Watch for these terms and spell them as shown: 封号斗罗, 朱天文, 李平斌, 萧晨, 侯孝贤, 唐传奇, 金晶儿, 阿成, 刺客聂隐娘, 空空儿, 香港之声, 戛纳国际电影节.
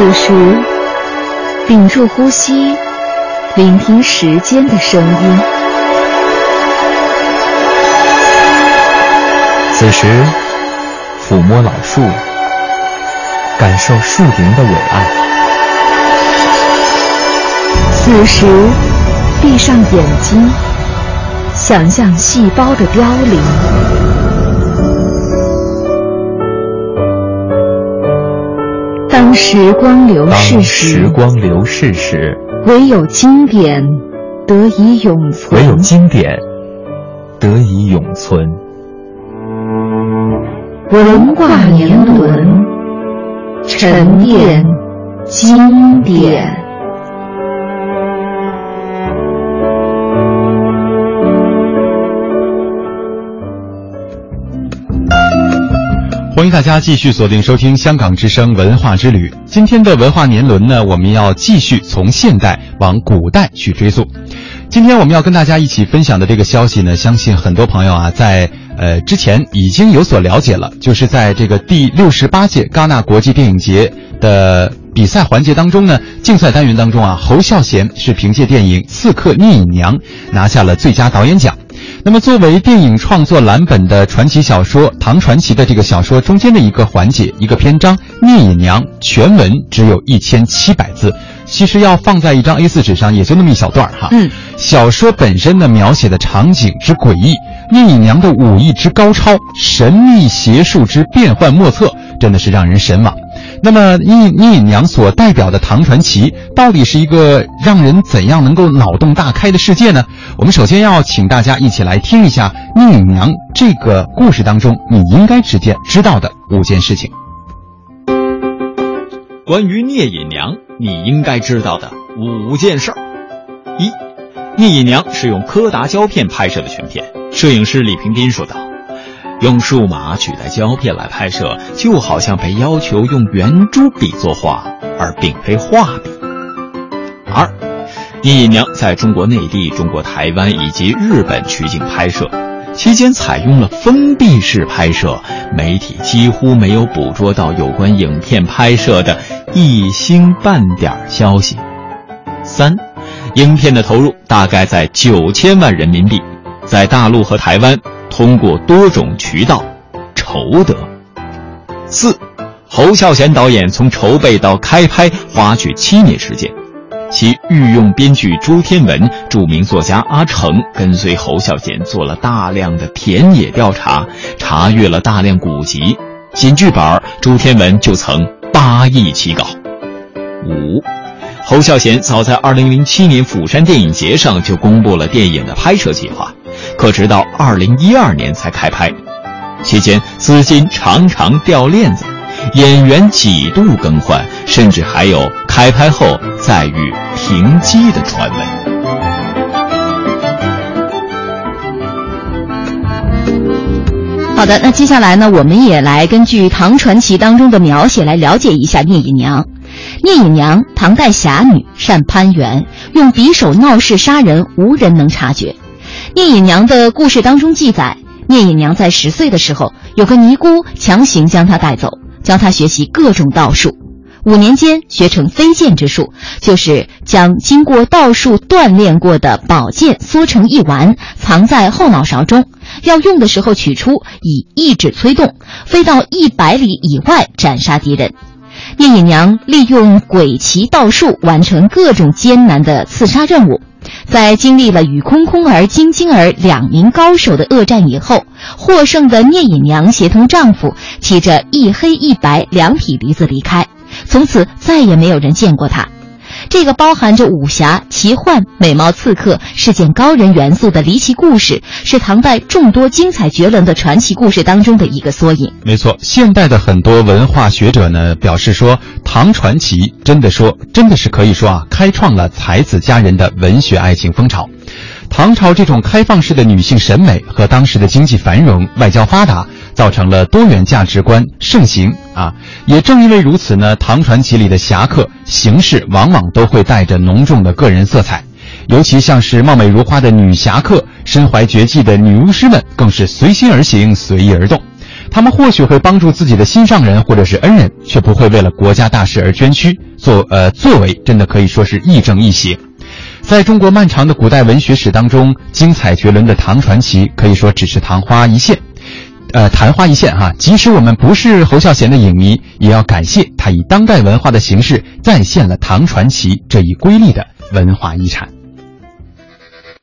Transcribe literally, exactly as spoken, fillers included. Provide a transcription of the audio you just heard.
注时，屏住呼吸，聆听时间的声音。此时，抚摸老树，感受树林的伟岸。此时，闭上眼睛，想象细胞的凋零。当时光流逝时，时光流逝时，唯有经典得以永存，唯有经典得以永存。文化年轮，沉淀经典。欢迎大家继续锁定收听香港之声文化之旅。今天的文化年轮呢，我们要继续从现代往古代去追溯。今天我们要跟大家一起分享的这个消息呢，相信很多朋友啊在呃之前已经有所了解了，就是在这个第六十八届戛纳国际电影节的比赛环节当中呢，竞赛单元当中啊，侯孝贤是凭借电影《刺客聂隐娘》拿下了最佳导演奖。那么作为电影创作蓝本的传奇小说唐传奇的这个小说中间的一个环节，一个篇章《聂隐娘》全文只有一千七百字，其实要放在一张 A 四 纸上也就那么一小段哈。嗯，小说本身呢描写的场景之诡异，聂隐娘的武艺之高超，神秘邪术之变幻莫测，真的是让人神往。那么聂隐娘所代表的唐传奇到底是一个让人怎样能够脑洞大开的世界呢？我们首先要请大家一起来听一下聂隐娘这个故事当中你应该直接知道的五件事情。关于聂隐娘你应该知道的五件事儿。一，聂隐娘是用柯达胶片拍摄的全片。摄影师李平斌说道，用数码取代胶片来拍摄，就好像被要求用圆珠笔作画，而并非画笔。二，聂隐娘在中国内地、中国台湾以及日本取景拍摄，期间采用了封闭式拍摄，媒体几乎没有捕捉到有关影片拍摄的一星半点消息。三，影片的投入大概在九千万人民币，在大陆和台湾通过多种渠道筹得。四，侯孝贤导演从筹备到开拍花去七年时间，其御用编剧朱天文、著名作家阿成跟随侯孝贤做了大量的田野调查，查阅了大量古籍，仅剧本朱天文就曾八易其稿。五，侯孝贤早在二零零七年釜山电影节上就公布了电影的拍摄计划，可直到二零一二年才开拍，期间资金常常掉链子，演员几度更换，甚至还有开拍后再遇停机的传闻。好的，那接下来呢，我们也来根据唐传奇当中的描写来了解一下聂隐娘。聂隐娘，唐代侠女，善攀援，用匕首闹事杀人，无人能察觉。聂隐娘的故事当中记载，聂隐娘在十岁的时候，有个尼姑强行将她带走，教她学习各种道术。五年间学成飞剑之术，就是将经过道术锻炼过的宝剑缩成一丸，藏在后脑勺中，要用的时候取出，以意志催动，飞到一百里以外斩杀敌人。聂隐娘利用诡奇道术完成各种艰难的刺杀任务，在经历了与空空儿、金晶儿两名高手的恶战以后，获胜的聂隐娘协同丈夫骑着一黑一白两匹驴子离开，从此再也没有人见过她。这个包含着武侠、奇幻、美貌、刺客、事件高人元素的离奇故事，是唐代众多精彩绝伦的传奇故事当中的一个缩影。没错，现代的很多文化学者呢表示说，唐传奇真的说真的是可以说啊，开创了才子佳人的文学爱情风潮。唐朝这种开放式的女性审美和当时的经济繁荣、外交发达，造成了多元价值观盛行啊。也正因为如此呢，唐传奇里的侠客行事往往都会带着浓重的个人色彩，尤其像是貌美如花的女侠客、身怀绝技的女巫师们，更是随心而行、随意而动。他们或许会帮助自己的心上人或者是恩人，却不会为了国家大事而捐躯，作呃作为真的可以说是亦正亦邪。在中国漫长的古代文学史当中，精彩绝伦的唐传奇可以说只是昙花一现。呃，昙花一现哈、啊，即使我们不是侯孝贤的影迷，也要感谢他以当代文化的形式再现了唐传奇这一瑰丽的文化遗产。